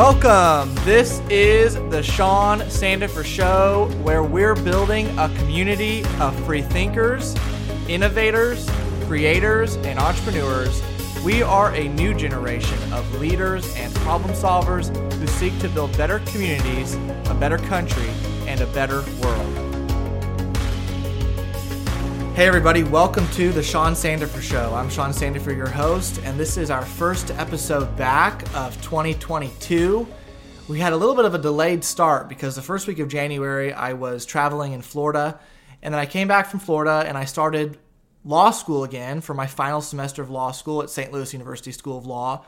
Welcome. This is the Sean Sandifer Show, where we're building a community of free thinkers, innovators, creators, and entrepreneurs. We are a new generation of leaders and problem solvers who seek to build better communities, a better country, and a better world. Hey everybody, welcome to the Sean Sandifer Show. I'm Sean Sandifer, your host, and this is our first episode back of 2022. We had a little bit of a delayed start because the first week of January I was traveling in Florida, and then I came back from Florida and I started law school again for my final semester of law school at St. Louis University School of Law.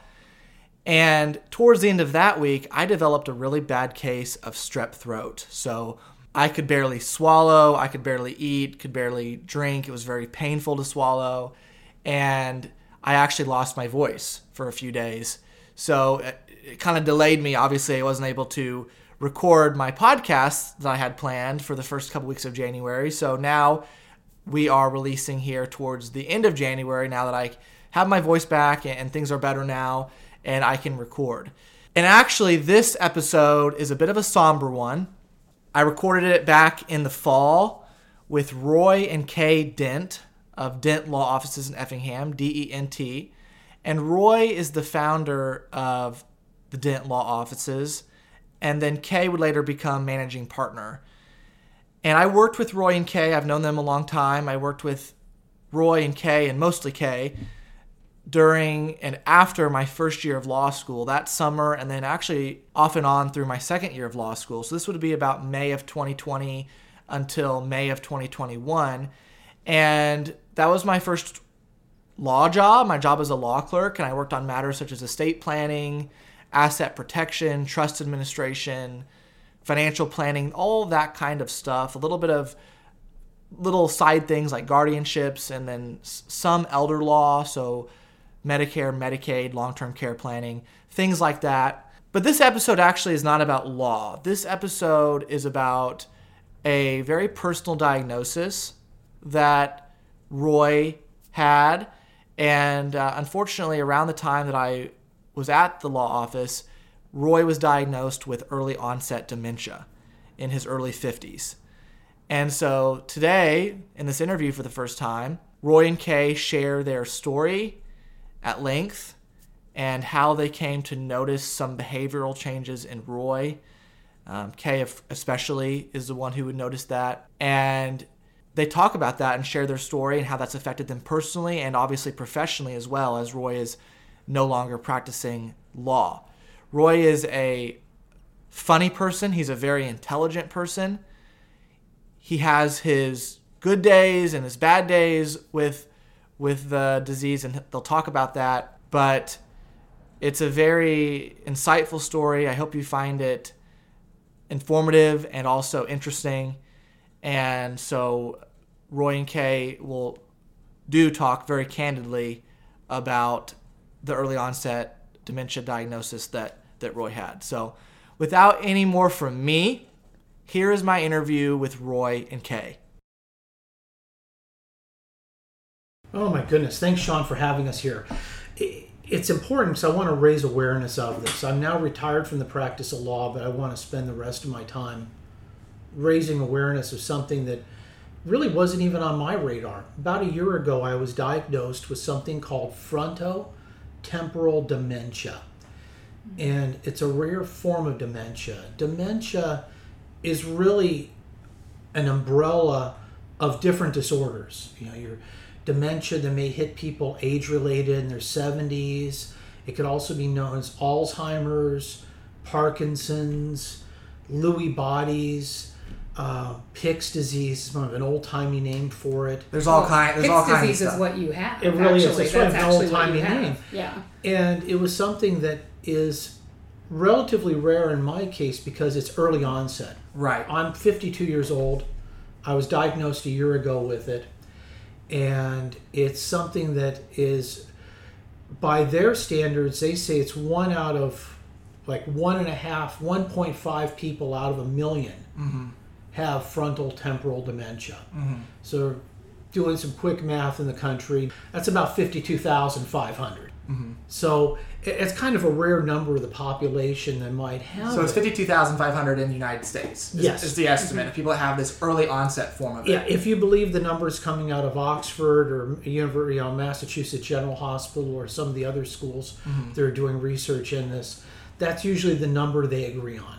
And towards the end of that week, I developed a really bad case of strep throat. So I could barely swallow, I could barely eat, could barely drink. It was very painful to swallow. And I actually lost my voice for a few days. So it kind of delayed me. Obviously, I wasn't able to record my podcast that I had planned for the first couple weeks of January. So now we are releasing here towards the end of January now that I have my voice back and things are better now and I can record. And actually, this episode is a bit of a somber one. I recorded it back in the fall with Roy and Kaye Dent of Dent Law Offices in Effingham, D-E-N-T. And Roy is the founder of the Dent Law Offices. And then Kaye would later become managing partner. And I worked with Roy and Kaye. I've known them a long time. I worked with Roy and Kaye, and mostly Kaye, during and after my first year of law school that summer, and then actually off and on through my second year of law school. So this would be about May of 2020 until May of 2021. And that was my first law job. My job as a law clerk, and I worked on matters such as estate planning, asset protection, trust administration, financial planning, all that kind of stuff, a little bit of little side things like guardianships and then some elder law, so Medicare, Medicaid, long-term care planning, things like that. But this episode actually is not about law. This episode is about a very personal diagnosis that Roy had. And unfortunately, around the time that I was at the law office, Roy was diagnosed with early onset dementia in his early 50s. And so today, in this interview for the first time, Roy and Kaye share their story at length and how they came to notice some behavioral changes in Roy. Kaye especially is the one who would notice that. And they talk about that and share their story and how that's affected them personally and obviously professionally as well, as Roy is no longer practicing law. Roy is a funny person. He's a very intelligent person. He has his good days and his bad days with the disease, and they'll talk about that. But it's a very insightful story. I hope you find it informative and also interesting. And so Roy and Kaye do talk very candidly about the early onset dementia diagnosis that Roy had. So without any more from me, here is my interview with Roy and Kaye. Oh my goodness. Thanks, Sean, for having us here. It's important because I want to raise awareness of this. I'm now retired from the practice of law, but I want to spend the rest of my time raising awareness of something that really wasn't even on my radar. About a year ago, I was diagnosed with something called frontotemporal dementia, and it's a rare form of dementia. Dementia is really an umbrella of different disorders. You know, your dementia that may hit people age-related in their 70s. It could also be known as Alzheimer's, Parkinson's, Lewy bodies. Pick's disease is one of an old-timey name for it. There's all kinds of stuff. Pick's disease is what you have. It really is. It's an old-timey name. Yeah. And it was something that is relatively rare in my case because it's early onset. Right. I'm 52 years old. I was diagnosed a year ago with it. And it's something that is, by their standards, they say it's 1.5 people out of a million. Mm-hmm. Have frontotemporal dementia. Mm-hmm. So doing some quick math in the country, that's about 52,500. Mm-hmm. So it's kind of a rare number of the population that might have. So it's 52,500 in the United States. Yes, is the estimate of people that have this early onset form of it. Yeah, if you believe the numbers coming out of Oxford or University of Massachusetts General Hospital or some of the other schools that are doing research in this, that's usually the number they agree on.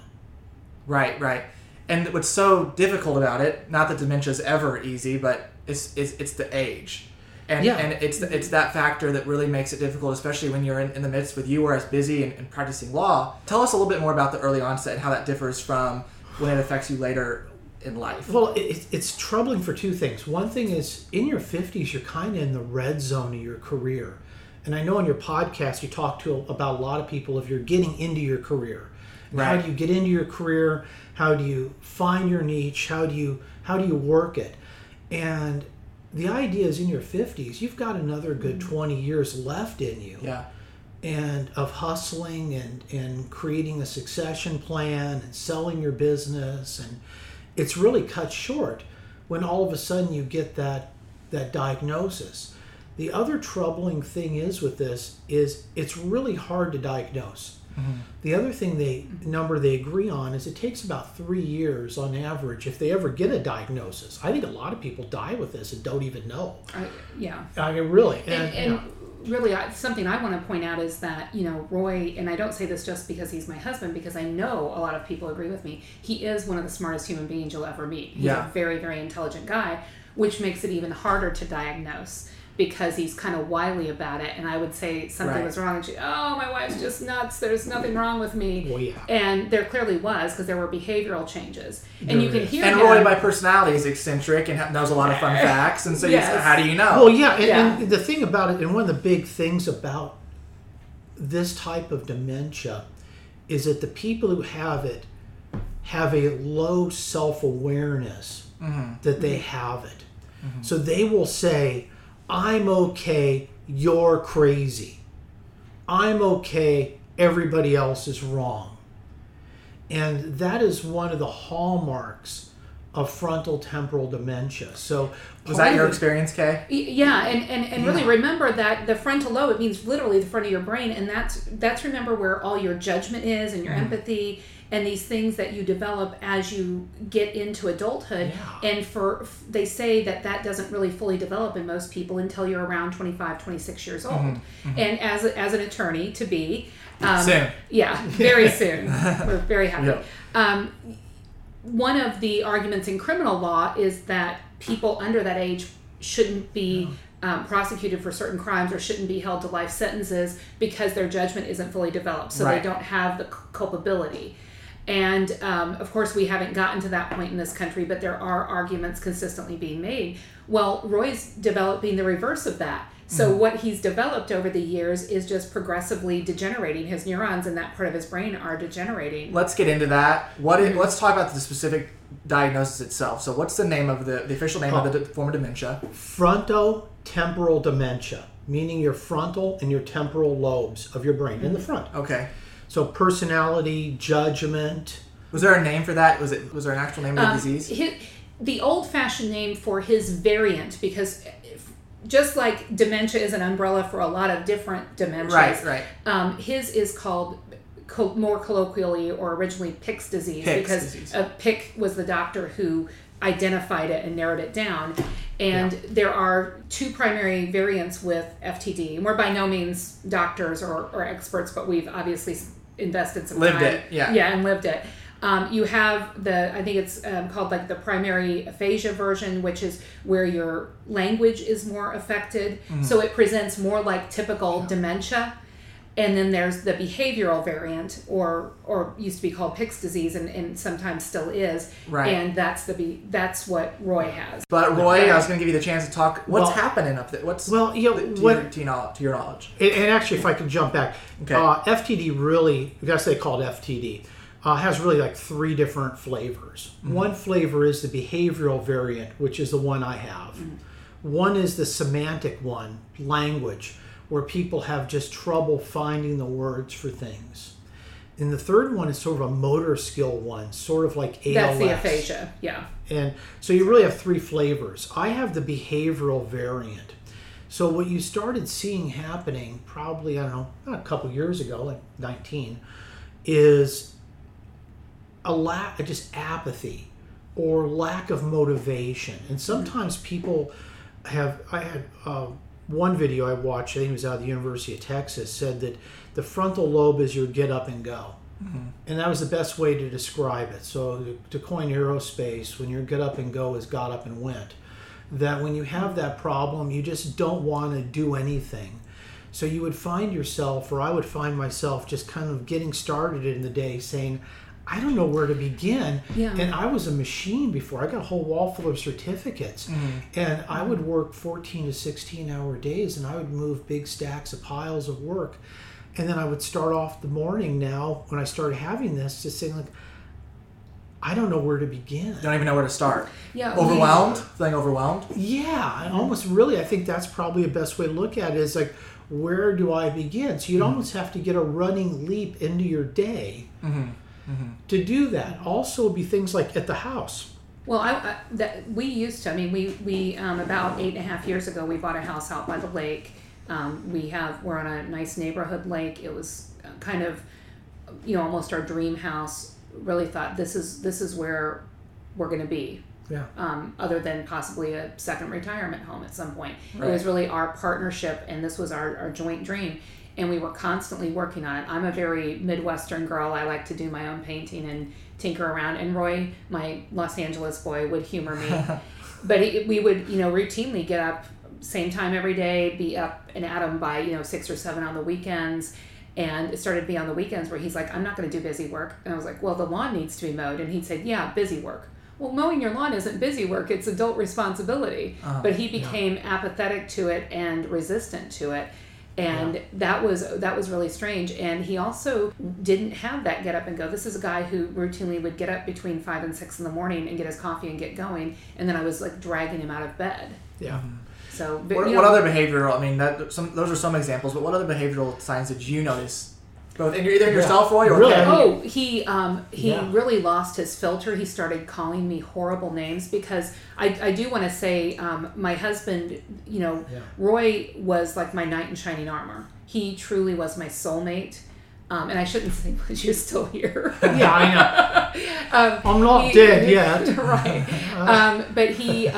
Right, right. And what's so difficult about it, not that dementia is ever easy, but it's the age. And, and it's that factor that really makes it difficult, especially when you're in the midst with you are as busy and practicing law. Tell us a little bit more about the early onset and how that differs from when it affects you later in life. Well, it's troubling for two things. One thing is in your 50s, you're kind of in the red zone of your career. And I know in your podcast, you talk about a lot of people if you're getting into your career. Right. How do you get into your career? How do you find your niche? How do you work it? And the idea is in your 50s, you've got another good 20 years left in you. Yeah. And of hustling and creating a succession plan and selling your business. And it's really cut short when all of a sudden you get that diagnosis. The other troubling thing is with this is it's really hard to diagnose. Mm-hmm. The other thing they agree on is it takes about 3 years on average if they ever get a diagnosis. I think a lot of people die with this and don't even know. I mean, really. And really, something I want to point out is that, you know, Roy, and I don't say this just because he's my husband, because I know a lot of people agree with me, he is one of the smartest human beings you'll ever meet. He's a very, very intelligent guy, which makes it even harder to diagnose. Because he's kind of wily about it, and I would say something was wrong, and she, my wife's just nuts, there's nothing wrong with me. Well, yeah. And there clearly was, because there were behavioral changes. And you can hear him. Roy, by personality, is eccentric and knows a lot of fun facts, and so you say, how do you know? Well, and the thing about it, and one of the big things about this type of dementia is that the people who have it have a low self-awareness that they have it. Mm-hmm. So they will say, I'm okay, you're crazy. I'm okay, everybody else is wrong. And that is one of the hallmarks of frontotemporal dementia. So was that your experience, Kay? Yeah, and really remember that the frontal lobe, it means literally the front of your brain, and that's remember where all your judgment is and your empathy and these things that you develop as you get into adulthood. Yeah. And they say that doesn't really fully develop in most people until you're around 25, 26 years old. Mm-hmm. Mm-hmm. And as an attorney to be, soon. Yeah, very soon. We're very happy. Yep. One of the arguments in criminal law is that people under that age shouldn't be prosecuted for certain crimes or shouldn't be held to life sentences because their judgment isn't fully developed, so they don't have the culpability. And, of course, we haven't gotten to that point in this country, but there are arguments consistently being made. Well, Roy's developing the reverse of that. So what he's developed over the years is just progressively degenerating. His neurons in that part of his brain are degenerating. Let's get into that. Let's talk about the specific diagnosis itself. So what's the name of the official name of the form of dementia? Frontotemporal dementia, meaning your frontal and your temporal lobes of your brain in the front. Okay. So personality, judgment. Was there a name for that? Was there an actual name of the disease? The old-fashioned name for his variant, because just like dementia is an umbrella for a lot of different dementias, right. His is called more colloquially or originally Pick's disease, Pick was the doctor who identified it and narrowed it down. And there are two primary variants with FTD. And we're by no means doctors or experts, but we've obviously invested some time. Lived it, and lived it. You have called like the primary aphasia version, which is where your language is more affected. Mm-hmm. So it presents more like typical dementia. And then there's the behavioral variant, or used to be called Pick's disease, and sometimes still is. Right. And that's what Roy has. But Roy, I was going to give you the chance to talk. What's happening up there? To your knowledge? And actually, if I could jump back, okay. FTD really, I guess they call it FTD, has really like three different flavors. Mm-hmm. One flavor is the behavioral variant, which is the one I have. Mm-hmm. One is the semantic one, language, where people have just trouble finding the words for things. And the third one is sort of a motor skill one, sort of like ALS. That's the aphasia, And so you really have three flavors. I have the behavioral variant. So what you started seeing happening probably, I don't know, not a couple years ago, like 19, is a lack, just apathy or lack of motivation. And sometimes people have, I had one video I watched, I think it was out of the University of Texas, said that the frontal lobe is your get up and go. Mm-hmm. And that was the best way to describe it. So to coin aerospace, when your get up and go is got up and went. That when you have that problem, you just don't want to do anything. So you would find yourself, or I would find myself, just kind of getting started in the day saying, I don't know where to begin. Yeah. And I was a machine before. I got a whole wall full of certificates. Mm-hmm. And I would work 14 to 16 hour days, and I would move big stacks of piles of work. And then I would start off the morning now, when I started having this, just saying, like, I don't know where to begin. Don't even know where to start. Yeah. Overwhelmed? Yeah. Feeling overwhelmed? Yeah. And almost really, I think that's probably the best way to look at it is like, where do I begin? So you'd mm-hmm. almost have to get a running leap into your day mm-hmm. Mm-hmm. to do that. Also be things like at the house. Well, I that we used to, I mean, we about 8.5 years ago, we bought a house out by the lake. We're on a nice neighborhood lake. It was kind of, you know, almost our dream house. Really thought this is where we're going to be. Yeah. Other than possibly a second retirement home at some point. Right. It was really our partnership, and this was our joint dream, and we were constantly working on it. I'm a very Midwestern girl. I like to do my own painting and tinker around, and Roy, my Los Angeles boy, would humor me. But we would, you know, routinely get up same time every day, be up and at 'em by, you know, 6 or 7 on the weekends. And it started to be on the weekends where he's like, I'm not going to do busy work. And I was like, well, the lawn needs to be mowed. And he'd say, yeah, busy work. Well, mowing your lawn isn't busy work. It's adult responsibility. But he became apathetic to it and resistant to it. And that was really strange. And he also didn't have that get up and go. This is a guy who routinely would get up between 5 and 6 in the morning and get his coffee and get going. And then I was like dragging him out of bed. Yeah. So, but, what other behavioral? I mean, those are some examples. But what other behavioral signs did you notice, both in either yourself, Roy, or really? Oh, he really lost his filter. He started calling me horrible names because I do want to say my husband. You know, Roy was like my knight in shining armor. He truly was my soulmate. And I shouldn't say, but you're still here. Yeah, I know. I'm not dead yet. Right. But he.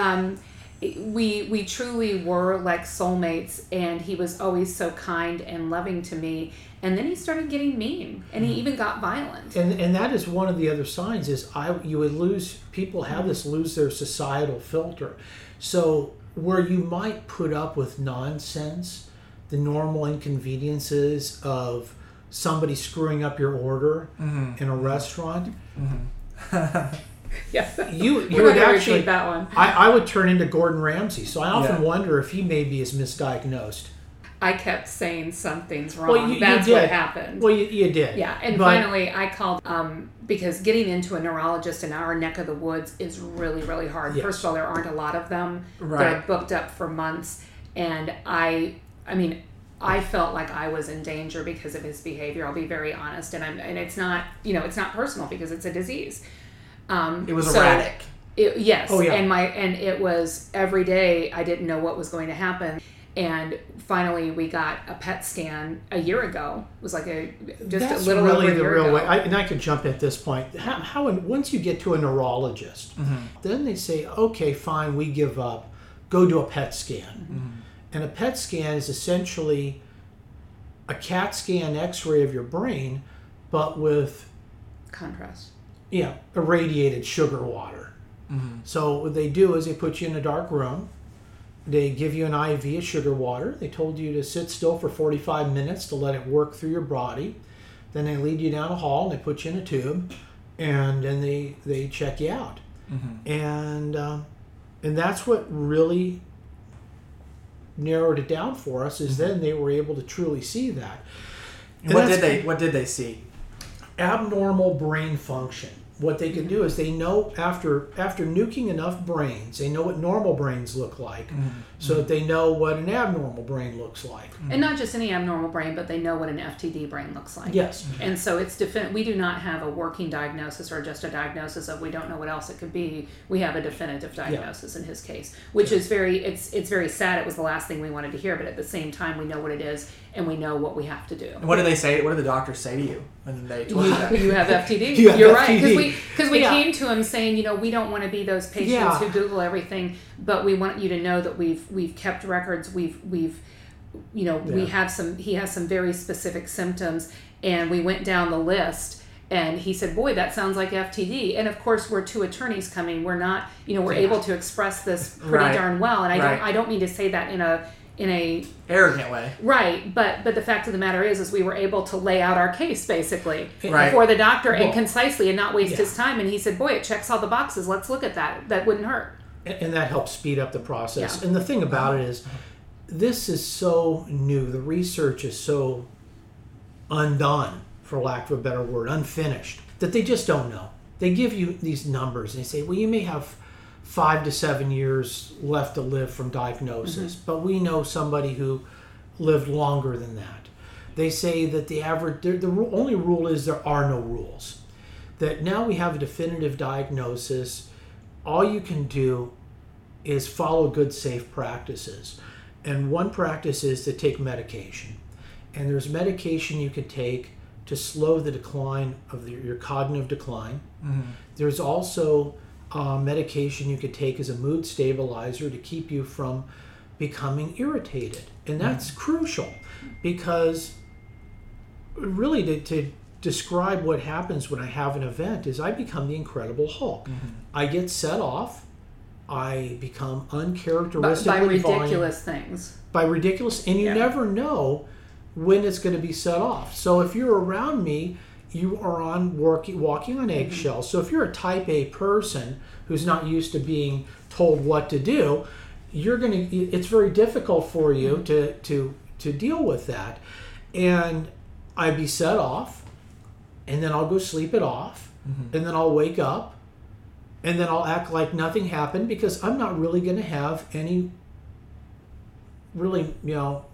We truly were like soulmates, and he was always so kind and loving to me. And then he started getting mean, and he even got violent. And that is one of the other signs is you would lose, people have this, lose their societal filter. So where you might put up with nonsense, the normal inconveniences of somebody screwing up your order mm-hmm. in a restaurant. Mm-hmm. Yes. You would actually that one. I would turn into Gordon Ramsay, so I often wonder if he maybe is misdiagnosed. I kept saying something's wrong. Well, that's what happened. Well, you did. Yeah, and finally I called because getting into a neurologist in our neck of the woods is really, really hard. Yes. First of all, there aren't a lot of them that I booked up for months, and I mean, I felt like I was in danger because of his behavior. I'll be very honest, and it's not, you know, it's not personal because it's a disease. It was erratic. And it was every day. I didn't know what was going to happen, and finally we got a PET scan a year ago. It was like a little really over a year real ago. Way. And I could jump at this point. How once you get to a neurologist, mm-hmm. then they say, okay, fine, we give up. Go do a PET scan, mm-hmm. and a PET scan is essentially a CAT scan X-ray of your brain, but with contrast. Yeah, irradiated sugar water. Mm-hmm. So what they do is they put you in a dark room. They give you an IV of sugar water. They told you to sit still for 45 minutes to let it work through your body. Then they lead you down a hall and they put you in a tube, and then they check you out. Mm-hmm. And that's what really narrowed it down for us. Is mm-hmm. then they were able to truly see that. And what did they see? Abnormal brain function. what they can do is they know after nuking enough brains, they know what normal brains look like, so that they know what an abnormal brain looks like. And not just any abnormal brain, but they know what an FTD brain looks like. Yes. And so it's we do not have a working diagnosis or just a diagnosis of we don't know what else it could be. We have a definitive diagnosis in his case, which is it's very sad. It was the last thing we wanted to hear, but at the same time, we know what it is and we know what we have to do. And what do they say? What do the doctors say to you when they told you that? You have FTD. You're right. Because we came to him saying, we don't want to be those patients who Google everything, but we want you to know that we've kept records. We have some. He has some very specific symptoms, and we went down the list. And he said, boy, that sounds like FTD. And of course, we're two attorneys coming. We're not, we're able to express this pretty darn well. And I don't mean to say that in a arrogant way, but the fact of the matter is we were able to lay out our case basically before the doctor and concisely and not waste his time. And he said, boy, it checks all the boxes, let's look at that wouldn't hurt, and that helps speed up the process. And the thing about it is this is so new, the research is so undone, for lack of a better word, unfinished, that they just don't know. They give you these numbers and they say, well, you may have 5 to 7 years left to live from diagnosis, but we know somebody who lived longer than that. They say that the average, the only rule is there are no rules. That now we have a definitive diagnosis, all you can do is follow good, safe practices. And one practice is to take medication. And there's medication you can take to slow the decline of your cognitive decline. There's also medication you could take as a mood stabilizer to keep you from becoming irritated. And that's crucial, because really to describe what happens when I have an event is I become the Incredible Hulk. I get set off. I become uncharacteristically by ridiculous things. By ridiculous, and you never know when it's going to be set off. So if you're around me, you are walking on eggshells. So if you're a type A person who's not used to being told what to do, it's very difficult for you to deal with that. And I'd be set off, and then I'll go sleep it off, and then I'll wake up, and then I'll act like nothing happened, because I'm not really going to have any really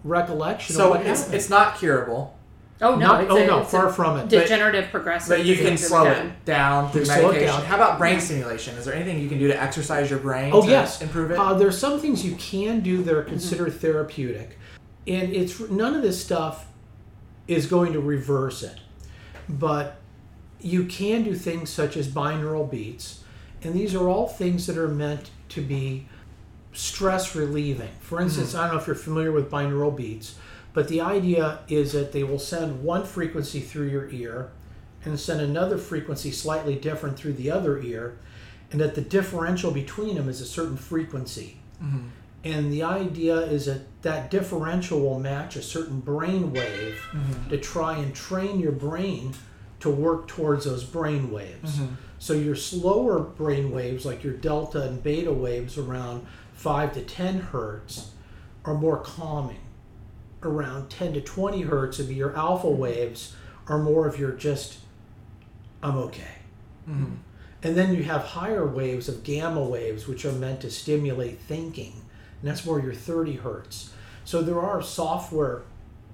recollection of what happened. So it's not curable. Oh, no. It's far from it. Degenerative progressive. But you can slow it down through medication. How about brain stimulation? Is there anything you can do to exercise your brain to improve it? There's some things you can do that are considered therapeutic. And none of this stuff is going to reverse it. But you can do things such as binaural beats. And these are all things that are meant to be stress relieving. For instance, I don't know if you're familiar with binaural beats. But the idea is that they will send one frequency through your ear and send another frequency slightly different through the other ear, and that the differential between them is a certain frequency. And the idea is that differential will match a certain brain wave to try and train your brain to work towards those brain waves. So your slower brain waves, like your delta and beta waves around 5 to 10 hertz, are more calming. Around 10 to 20 hertz of your alpha waves are more of your just, I'm okay. And then you have higher waves of gamma waves, which are meant to stimulate thinking. And that's more your 30 hertz. So there are software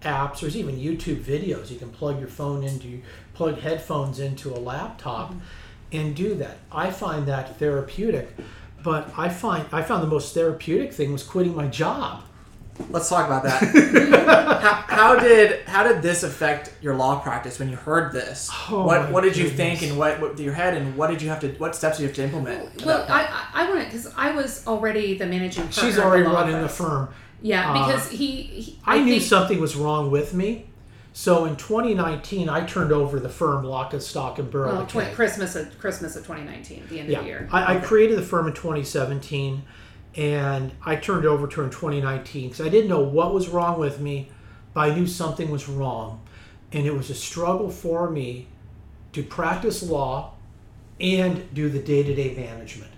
apps, there's even YouTube videos. You can plug your phone into, plug headphones into a laptop and do that. I find that therapeutic, but I found the most therapeutic thing was quitting my job. Let's talk about that. How did this affect your law practice when you heard this? What did you think, and what went through your head, and what steps did you have to implement? Well, I wanted, because I was already the managing partner. She's already running the firm. Yeah, because I knew something was wrong with me. So in 2019, I turned over the firm lock, and stock, and barrel. Christmas of 2019, the end of the year. I created the firm in 2017. And I turned over to her in 2019 because I didn't know what was wrong with me, but I knew something was wrong. And it was a struggle for me to practice law and do the day-to-day management.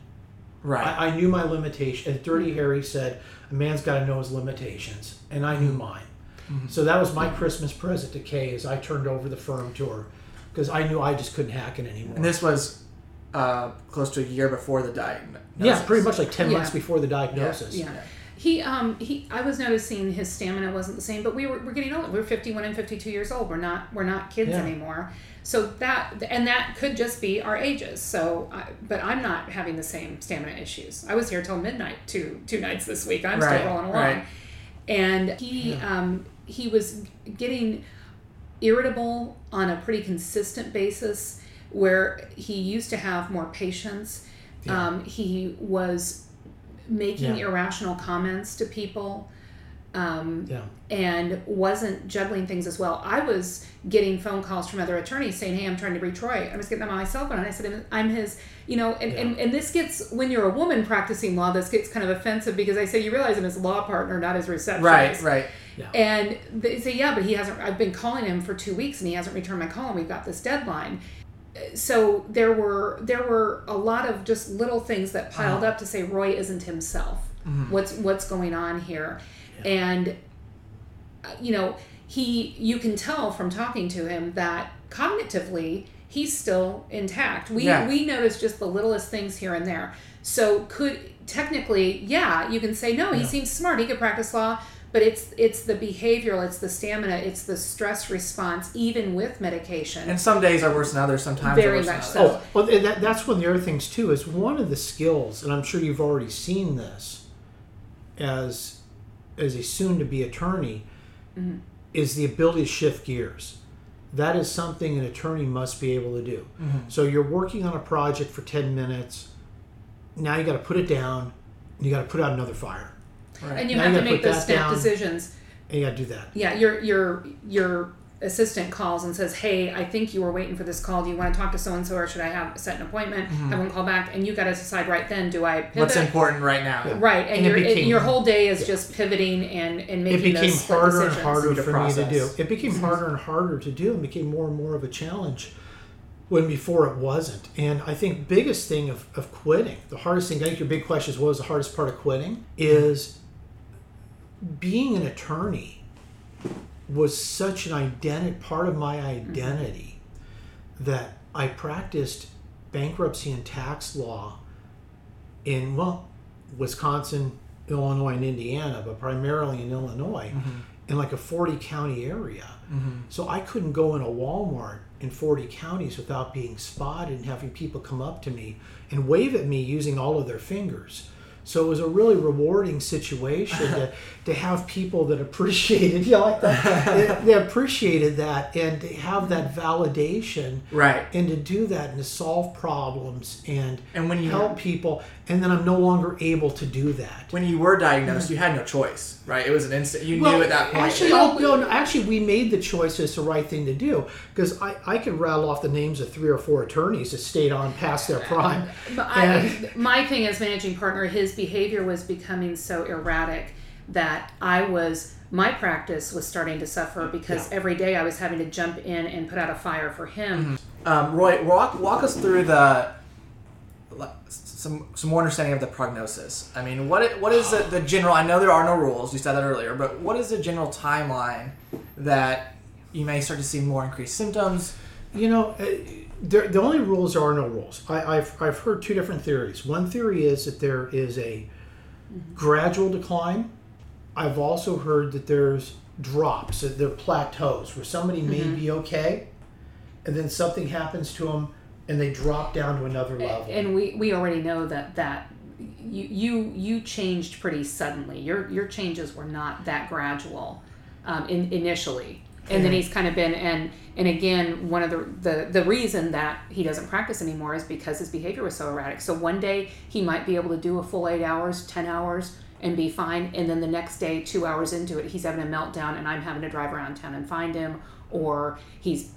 Right. I knew my limitation. And Dirty Harry said, a man's got to know his limitations. And I knew mine. So that was my Christmas present to Kaye, as I turned over the firm to her, because I knew I just couldn't hack it anymore. And this was close to a year before the diagnosis. Yeah, pretty much like 10 months before the diagnosis. Yeah. He I was noticing his stamina wasn't the same, but we're getting old. We're 51 and 52 years old. We're not kids anymore. So that could just be our ages. So, but I'm not having the same stamina issues. I was here till midnight two nights this week. I'm still rolling along. Right. And he was getting irritable on a pretty consistent basis, where he used to have more patience. Yeah. He was making irrational comments to people, and wasn't juggling things as well. I was getting phone calls from other attorneys saying, "Hey, I'm trying to reach Roy." I was getting them on my cell phone, and I said, "I'm his," and this gets, when you're a woman practicing law, this gets kind of offensive, because I say, you realize I'm his law partner, not his receptionist. Right. Yeah. And they say, "Yeah, but he hasn't, I've been calling him for 2 weeks and he hasn't returned my call, and we've got this deadline." So there were a lot of just little things that piled up to say Roy isn't himself. Mm-hmm. What's going on here? Yeah. And you can tell from talking to him that cognitively he's still intact. We notice just the littlest things here and there. So you can say no. He seems smart. He could practice law. But it's the behavioral, it's the stamina, it's the stress response, even with medication. And some days are worse than others, sometimes are worse than others. Very much so. Oh, well, that's one of the other things, too, is one of the skills, and I'm sure you've already seen this as a soon-to-be attorney, mm-hmm. is the ability to shift gears. That is something an attorney must be able to do. Mm-hmm. So you're working on a project for 10 minutes. Now you got to put it down, and you got to put out another fire. Right. And you have to make those snap decisions. And you got to do that. Yeah, your assistant calls and says, "Hey, I think you were waiting for this call. Do you want to talk to so and so, or should I set an appointment? Mm-hmm. Have them call back?" And you got to decide right then. Do I pivot? What's important right now? Yeah. Right, and your whole day is just pivoting and making those decisions. It became harder and harder for me to do. It became harder and harder to do, and became more and more of a challenge. When before it wasn't. And I think biggest thing of quitting, the hardest thing, I think your big question is what was the hardest part of quitting, is being an attorney was such an part of my identity that I practiced bankruptcy and tax law in, Wisconsin, Illinois, and Indiana, but primarily in Illinois, in like a 40-county area. Mm-hmm. So I couldn't go in a Walmart in 40 counties without being spotted and having people come up to me and wave at me using all of their fingers. So it was a really rewarding situation to have people that appreciated, they appreciated that, and to have that validation, right? And to do that and to solve problems and when you help people, and then I'm no longer able to do that. When you were diagnosed, you had no choice, right? It was an instant. You knew at that point. Actually, we made the choice as the right thing to do, because I could rattle off the names of 3 or 4 attorneys that stayed on past their prime. But my thing as managing partner, his behavior was becoming so erratic that my practice was starting to suffer, because every day I was having to jump in and put out a fire for him. Mm-hmm. Roy, walk us through some more understanding of the prognosis. I mean, what is the general? I know there are no rules. You said that earlier, but what is the general timeline that you may start to see more increased symptoms? The only rules are no rules. I've heard 2 different theories. One theory is that there is a gradual decline. I've also heard that there's drops, that there are plateaus where somebody may be okay, and then something happens to them and they drop down to another level. And we already know that you changed pretty suddenly. Your changes were not that gradual initially. And then he's kind of been, and again, one of the reason that he doesn't practice anymore is because his behavior was so erratic. So one day he might be able to do a full 8 hours, 10 hours, and be fine. And then the next day, 2 hours into it, he's having a meltdown, and I'm having to drive around town and find him, or he's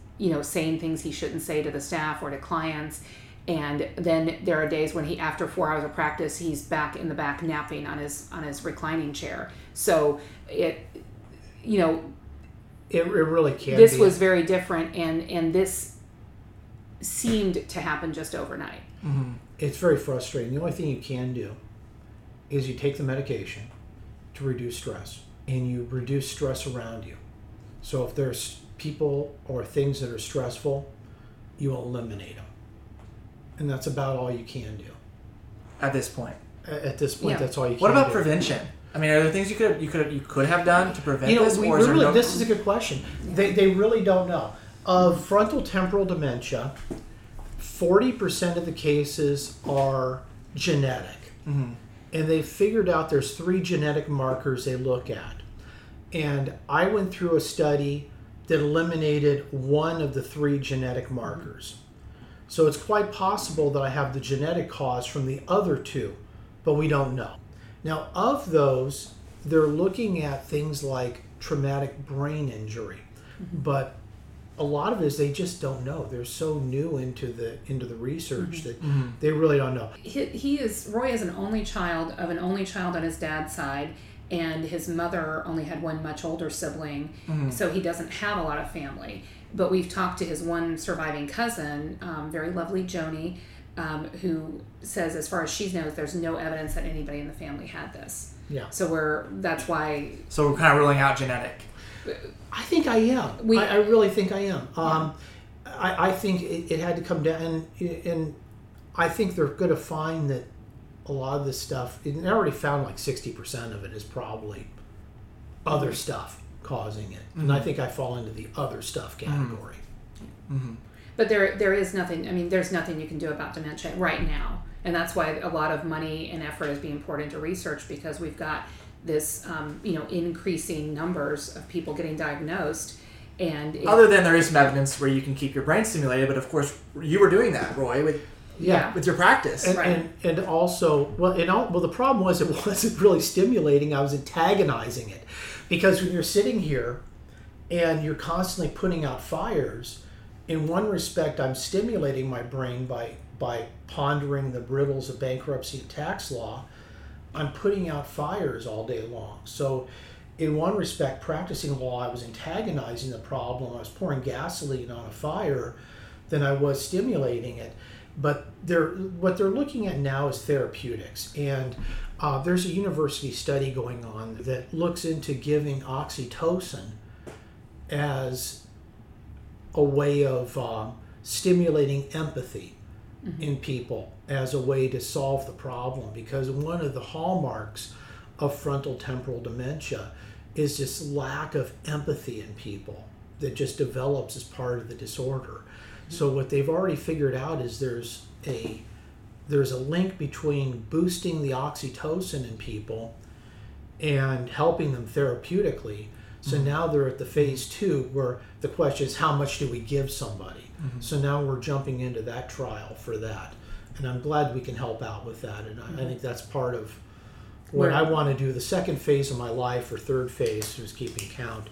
saying things he shouldn't say to the staff or to clients. And then there are days when he, after 4 hours of practice, he's back in the back napping on his reclining chair. So It really can. This was very different, and this seemed to happen just overnight. Mm-hmm. It's very frustrating. The only thing you can do is you take the medication to reduce stress, and you reduce stress around you. So if there's people or things that are stressful, you eliminate them. And that's about all you can do. At this point. At this point, yeah. That's all you can do. What about prevention? I mean, are there things you could have done to prevent this? Or is really, this is a good question. They really don't know. Of frontotemporal dementia, 40% of the cases are genetic. Mm-hmm. And they figured out there's 3 genetic markers they look at. And I went through a study that eliminated one of the 3 genetic markers. So it's quite possible that I have the genetic cause from the other 2, but we don't know. Now, of those, they're looking at things like traumatic brain injury, but a lot of it is they just don't know. They're so new into the research that they really don't know. Roy is an only child on his dad's side, and his mother only had one much older sibling, so he doesn't have a lot of family. But we've talked to his one surviving cousin, very lovely Joni, who says, as far as she knows, there's no evidence that anybody in the family had this. Yeah. So we're kind of ruling out genetic. I think I am. I really think I am. Yeah. I think it had to come down, and I think they're going to find that a lot of this stuff, and they already found like 60% of it is probably other stuff causing it. Mm-hmm. And I think I fall into the other stuff category. Mm-hmm. But there is nothing, I mean, there's nothing you can do about dementia right now. And that's why a lot of money and effort is being poured into research, because we've got this, increasing numbers of people getting diagnosed. And other than there is some evidence where you can keep your brain stimulated, but of course you were doing that, Roy, with your practice, and, right? And also, the problem was it wasn't really stimulating. I was antagonizing it, because when you're sitting here and you're constantly putting out fires, in one respect, I'm stimulating my brain by pondering the riddles of bankruptcy and tax law. I'm putting out fires all day long. So in one respect, practicing law, I was antagonizing the problem. I was pouring gasoline on a fire than I was stimulating it. But what they're looking at now is therapeutics. And there's a university study going on that looks into giving oxytocin as a way of stimulating empathy in people as a way to solve the problem, because one of the hallmarks of frontotemporal dementia is this lack of empathy in people that just develops as part of the disorder. So what they've already figured out is there's a link between boosting the oxytocin in people and helping them therapeutically. So now they're at the phase 2 where the question is, how much do we give somebody? Mm-hmm. So now we're jumping into that trial for that. And I'm glad we can help out with that. And I think that's part of what I want to do. The second phase of my life, or third phase, who's keeping count,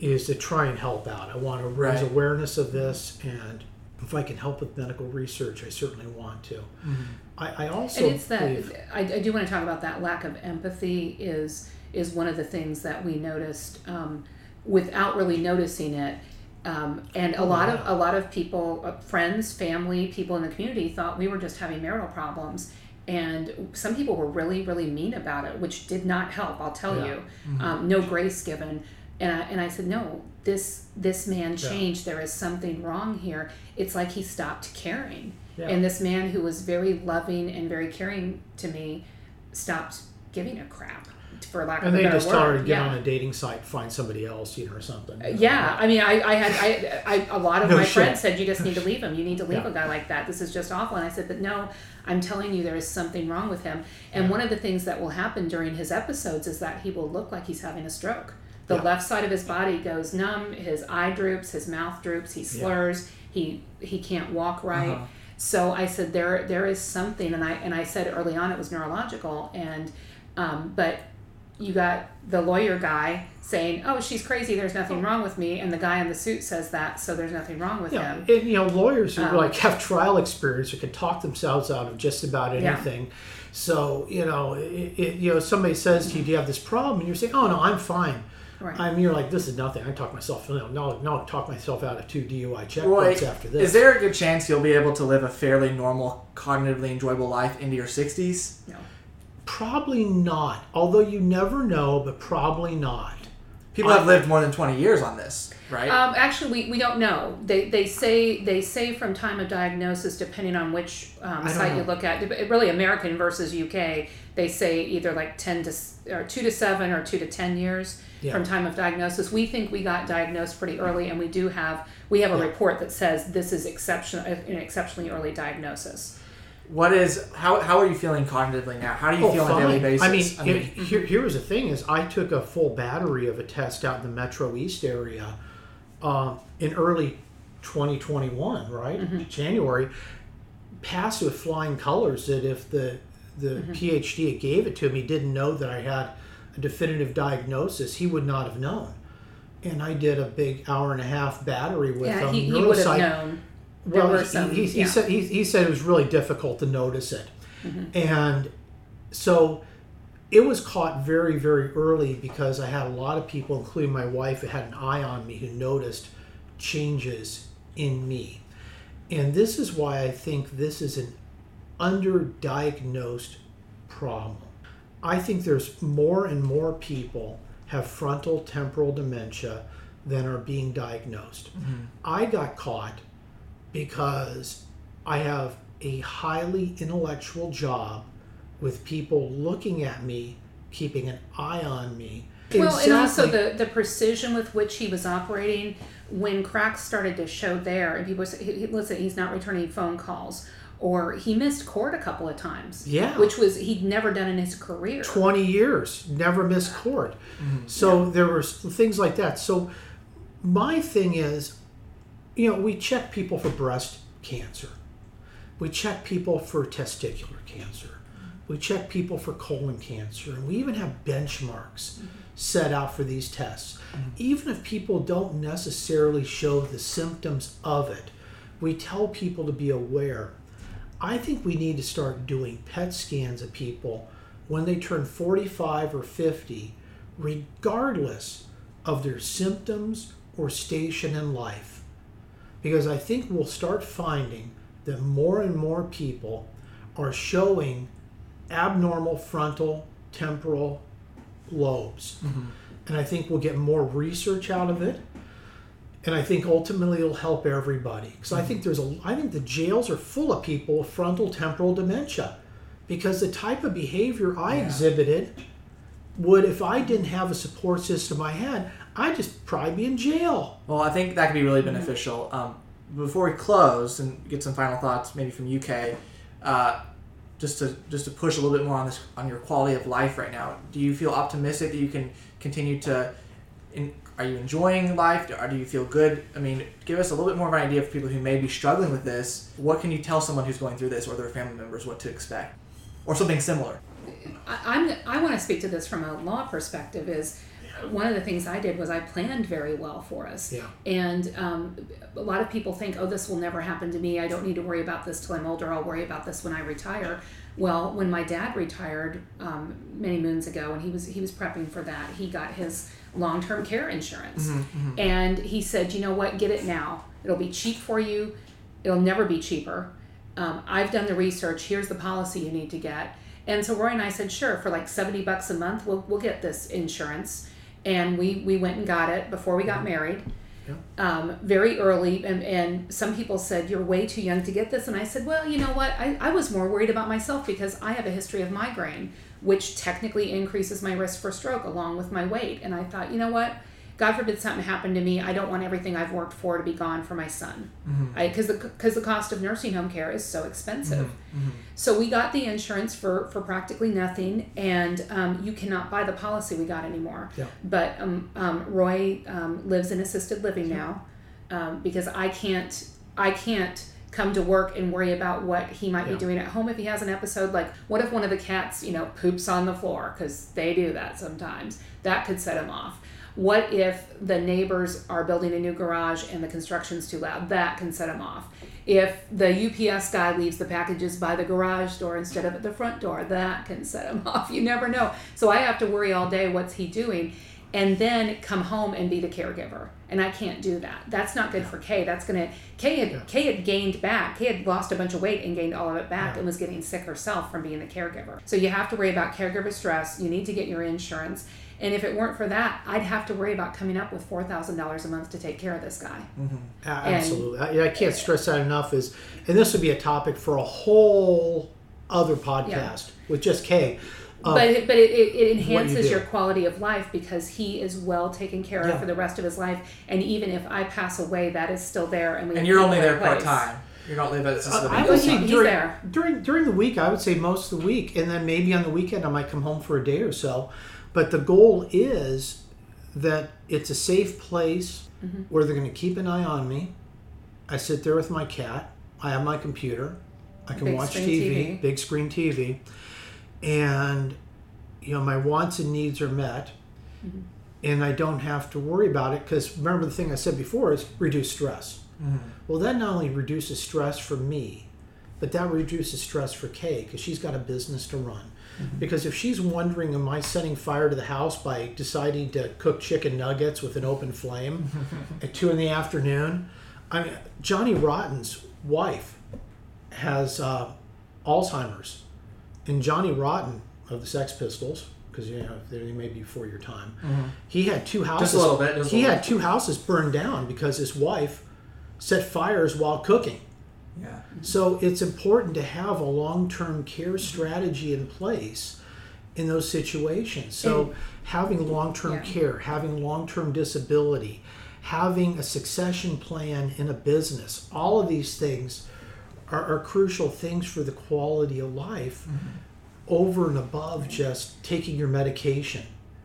is to try and help out. I want to raise awareness of this, and if I can help with medical research, I certainly want to. Mm-hmm. I also I do want to talk about that lack of empathy is one of the things that we noticed without really noticing it. And a lot of people, friends, family, people in the community thought we were just having marital problems. And some people were really, really mean about it, which did not help, I'll tell you. Mm-hmm. No grace given. And I said, no, this man changed. Yeah. There is something wrong here. It's like he stopped caring. Yeah. And this man who was very loving and very caring to me stopped giving a crap, for lack of a better word. And they just started to get on a dating site, find somebody else, or something. Yeah. I mean, I had a lot of friends said, you just need to leave him. You need to leave a guy like that. This is just awful. And I said, but no, I'm telling you, there is something wrong with him. And one of the things that will happen during his episodes is that he will look like he's having a stroke. The left side of his body goes numb, his eye droops, his mouth droops, he slurs, he can't walk right. Uh-huh. So I said, there is something, and I said early on it was neurological, and but you got the lawyer guy saying, oh, she's crazy, there's nothing wrong with me, and the guy in the suit says that, so there's nothing wrong with him. And, lawyers who have trial experience or can talk themselves out of just about anything. Yeah. So, somebody says to you, do you have this problem? And you're saying, oh, no, I'm fine. Right. I mean, you're like, this is nothing. I talk myself now. I talk myself out of 2 DUI checkpoints after this. Is there a good chance you'll be able to live a fairly normal, cognitively enjoyable life into your 60s? No. Probably not. Although you never know, but probably not. People have lived more than 20 years on this, right? Actually, we don't know. They say from time of diagnosis, depending on which site you look at. Really, American versus UK, they say either like 2 to 7 or 2 to 10 years from time of diagnosis. We think we got diagnosed pretty early, and we have a report that says this is an exceptionally early diagnosis. How are you feeling cognitively now? How do you feel on a daily basis? I mean, here was the thing is I took a full battery of a test out in the Metro East area in early 2021, right? Mm-hmm. January. Passed with flying colors that if the mm-hmm. PhD that gave it to me didn't know that I had a definitive diagnosis, he would not have known. And I did a big hour and a half battery with him. He would have known. Well, he said it was really difficult to notice it. Mm-hmm. And so it was caught very, very early because I had a lot of people, including my wife, who had an eye on me who noticed changes in me. And this is why I think this is an underdiagnosed problem. I think there's more and more people have frontotemporal dementia than are being diagnosed. Mm-hmm. I got caught because I have a highly intellectual job with people looking at me, keeping an eye on me. Well, exactly. And also the precision with which he was operating when cracks started to show there. And people said, listen, he's not returning phone calls. Or he missed court a couple of times. Yeah. Which was, he'd never done in his career. 20 years, never missed court. Mm-hmm. So there were things like that. So my thing is, you know, we check people for breast cancer. We check people for testicular cancer. We check people for colon cancer. And we even have benchmarks mm-hmm. set out for these tests. Mm-hmm. Even if people don't necessarily show the symptoms of it, we tell people to be aware. I think we need to start doing PET scans of people when they turn 45 or 50, regardless of their symptoms or station in life. Because I think we'll start finding that more and more people are showing abnormal frontal temporal lobes. Mm-hmm. And I think we'll get more research out of it. And I think ultimately it'll help everybody. Because mm-hmm. I think the jails are full of people with frontal temporal dementia. Because the type of behavior I exhibited would, if I didn't have a support system I had, I'd just probably be in jail. Well, I think that could be really beneficial. Before we close and get some final thoughts, maybe from UK, just to push a little bit more on your quality of life right now. Do you feel optimistic that you can continue to? Are you enjoying life? Or do you feel good? I mean, give us a little bit more of an idea for people who may be struggling with this. What can you tell someone who's going through this or their family members what to expect, or something similar? I want to speak to this from a law perspective. Is one of the things I did was I planned very well for us. Yeah. And a lot of people think, oh, this will never happen to me. I don't need to worry about this till I'm older. I'll worry about this when I retire. Well, when my dad retired many moons ago, and he was prepping for that, he got his long-term care insurance. Mm-hmm, mm-hmm. And he said, you know what, get it now. It'll be cheap for you. It'll never be cheaper. I've done the research. Here's the policy you need to get. And so Roy and I said, sure, for like $70 a month, we'll get this insurance. And we went and got it before we got married, very early. And some people said, you're way too young to get this. And I said, well, you know what? I was more worried about myself because I have a history of migraine, which technically increases my risk for stroke along with my weight. And I thought, you know what? God forbid something happened to me. I don't want everything I've worked for to be gone for my son. Because mm-hmm. the cost of nursing home care is so expensive. Mm-hmm. So we got the insurance for practically nothing, and you cannot buy the policy we got anymore. Yeah. But Roy lives in assisted living now because I can't come to work and worry about what he might be doing at home if he has an episode. Like, what if one of the cats, poops on the floor? Because they do that sometimes. That could set him off. What if the neighbors are building a new garage and the construction's too loud? That can set them off. If the UPS guy leaves the packages by the garage door instead of at the front door, that can set them off. You never know. So I have to worry all day, what's he doing? And then come home and be the caregiver. And I can't do that. That's not good for Kaye. Kaye had gained back. Kaye had lost a bunch of weight and gained all of it back and was getting sick herself from being the caregiver. So you have to worry about caregiver stress. You need to get your insurance. And if it weren't for that, I'd have to worry about coming up with $4,000 a month to take care of this guy. Mm-hmm. Absolutely. I can't stress that enough. And this would be a topic for a whole other podcast with just Kaye. But it enhances your quality of life because he is well taken care of for the rest of his life. And even if I pass away, that is still there. And you're only there part-time. You're not leaving it. I would say during the week, I would say most of the week. And then maybe on the weekend, I might come home for a day or so. But the goal is that it's a safe place where they're going to keep an eye on me. I sit there with my cat. I have my computer. I can watch TV, big screen TV. And, my wants and needs are met. Mm-hmm. And I don't have to worry about it because remember the thing I said before is reduce stress. Mm-hmm. Well, that not only reduces stress for me, but that reduces stress for Kaye because she's got a business to run. Mm-hmm. Because if she's wondering, am I setting fire to the house by deciding to cook chicken nuggets with an open flame at 2 p.m? Johnny Rotten's wife has Alzheimer's. And Johnny Rotten of the Sex Pistols, because they may be before your time, he had 2 houses. Just a little bit. He had 2 houses burned down because his wife set fires while cooking. Yeah. So it's important to have a long-term care strategy in place in those situations. So having long-term care, having long-term disability, having a succession plan in a business, all of these things are crucial things for the quality of life over and above just taking your medication.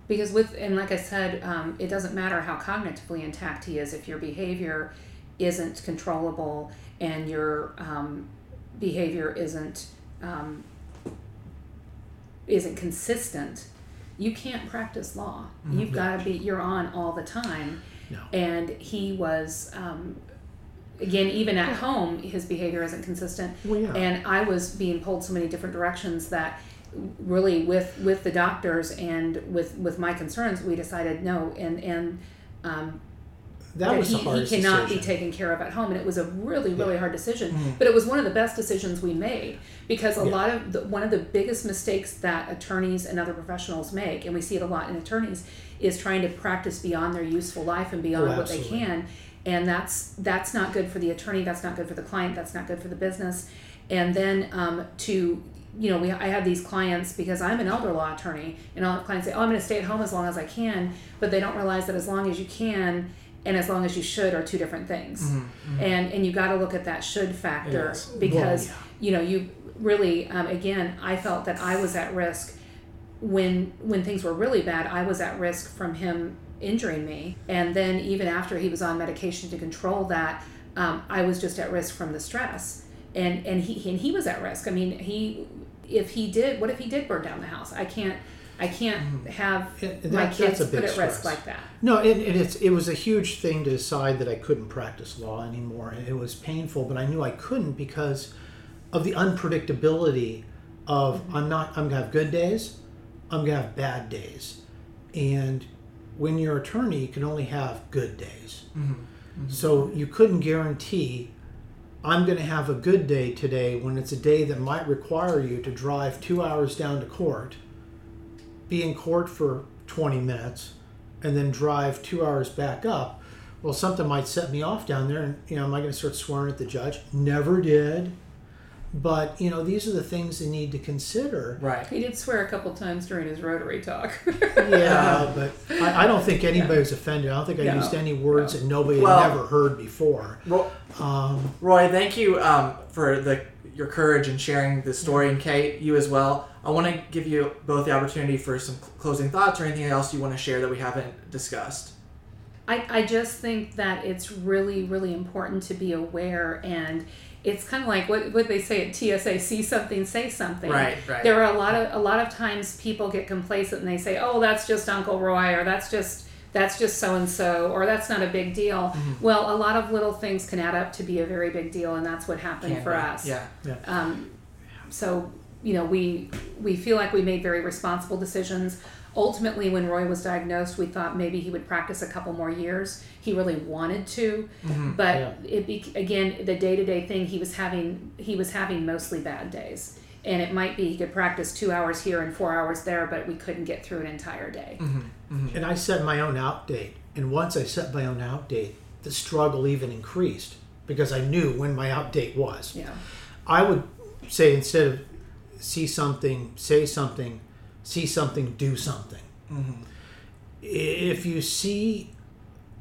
Because like I said, it doesn't matter how cognitively intact he is if your behavior isn't controllable and your behavior isn't consistent, you can't practice law. Mm-hmm. You've got to be, you're on all the time. No. And he was, again, even at home, his behavior isn't consistent. Well, yeah. And I was being pulled so many different directions that really with the doctors and with my concerns, we decided no. That was the hardest decision. He cannot be taken care of at home. And it was a really, really hard decision. Mm-hmm. But it was one of the best decisions we made because one of the biggest mistakes that attorneys and other professionals make, and we see it a lot in attorneys, is trying to practice beyond their useful life and beyond what they can. And that's not good for the attorney. That's not good for the client. That's not good for the business. And then I have these clients because I'm an elder law attorney, and all the clients say, "Oh, I'm going to stay at home as long as I can," but they don't realize that as long as you can and as long as you should are two different things. Mm-hmm, mm-hmm. And you got to look at that should factor because you really again, I felt that I was at risk when things were really bad. I was at risk from him injuring me, and then even after he was on medication to control that, I was just at risk from the stress, and he was at risk. What if he did burn down the house? I can't have my kids put at risk like that. No, it was a huge thing to decide that I couldn't practice law anymore. It was painful, but I knew I couldn't because of the unpredictability of I'm gonna have good days, I'm gonna have bad days, and when you're an attorney, you can only have good days. Mm-hmm. Mm-hmm. So you couldn't guarantee I'm going to have a good day today when it's a day that might require you to drive 2 hours down to court, be in court for 20 minutes, and then drive 2 hours back up. Well, something might set me off down there, and am I going to start swearing at the judge? Never did. But, these are the things they need to consider. Right. He did swear a couple times during his Rotary talk. Yeah, but I don't think anybody was offended. I don't think I used any words that nobody had ever heard before. Roy, thank you for your courage in sharing this story, and Kaye, you as well. I want to give you both the opportunity for some closing thoughts or anything else you want to share that we haven't discussed. I just think that it's really, really important to be aware, and it's kind of like what they say at TSA, see something, say something. Right. There are a lot of times people get complacent and they say, "Oh, that's just Uncle Roy," or that's just so-and-so, or that's not a big deal. Mm-hmm. Well, a lot of little things can add up to be a very big deal, and that's what happened for us. Yeah. So, we feel like we made very responsible decisions. Ultimately, when Roy was diagnosed, we thought maybe he would practice a couple more years. He really wanted to, but again, the day-to-day thing, he was having mostly bad days. And it might be he could practice 2 hours here and 4 hours there, but we couldn't get through an entire day. Mm-hmm. Mm-hmm. And I set my own out date. And once I set my own out date, the struggle even increased because I knew when my out date was. Yeah. I would say instead of see something, say something, see something, do something. Mm-hmm. If you see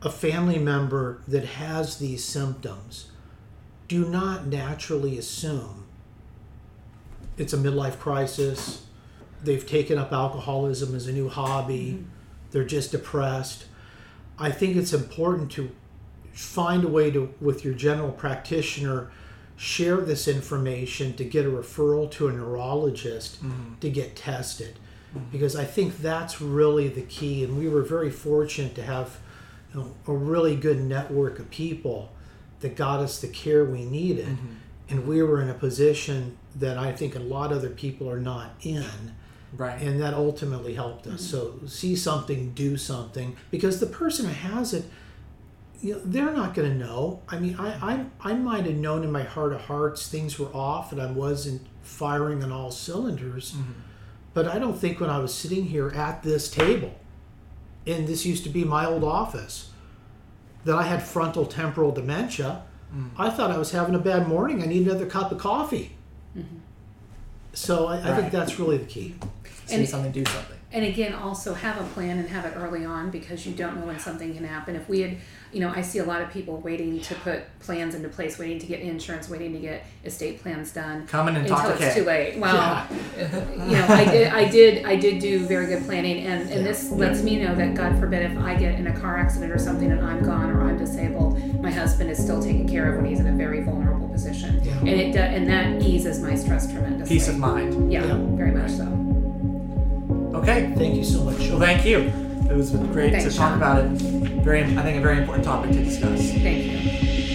a family member that has these symptoms, do not naturally assume it's a midlife crisis, they've taken up alcoholism as a new hobby, mm-hmm. they're just depressed. I think it's important to find a way to, with your general practitioner, share this information to get a referral to a neurologist mm-hmm. to get tested. Mm-hmm. Because I think that's really the key. And we were very fortunate to have a really good network of people that got us the care we needed. Mm-hmm. And we were in a position that I think a lot of other people are not in. Right. And that ultimately helped us. Mm-hmm. So see something, do something. Because the person who has it, they're not going to know. I mean, I might have known in my heart of hearts things were off and I wasn't firing on all cylinders. Mm-hmm. But I don't think when I was sitting here at this table, and this used to be my old office, that I had frontotemporal dementia. Mm. I thought I was having a bad morning. I need another cup of coffee. Mm-hmm. So I think that's really the key. See something, do something. And again, also have a plan and have it early on because you don't know when something can happen. If we had, I see a lot of people waiting to put plans into place, waiting to get insurance, waiting to get estate plans done. Coming and talk to Until it's too late. Well, yeah. I did do very good planning. And this lets me know that, God forbid, if I get in a car accident or something and I'm gone or I'm disabled, my husband is still taken care of when he's in a very vulnerable position. Yeah. And that eases my stress tremendously. Peace of mind. Yeah, very much so. Okay. Thank you so much, Sean. Well, thank you. It was great to talk about it. I think a very important topic to discuss. Thank you.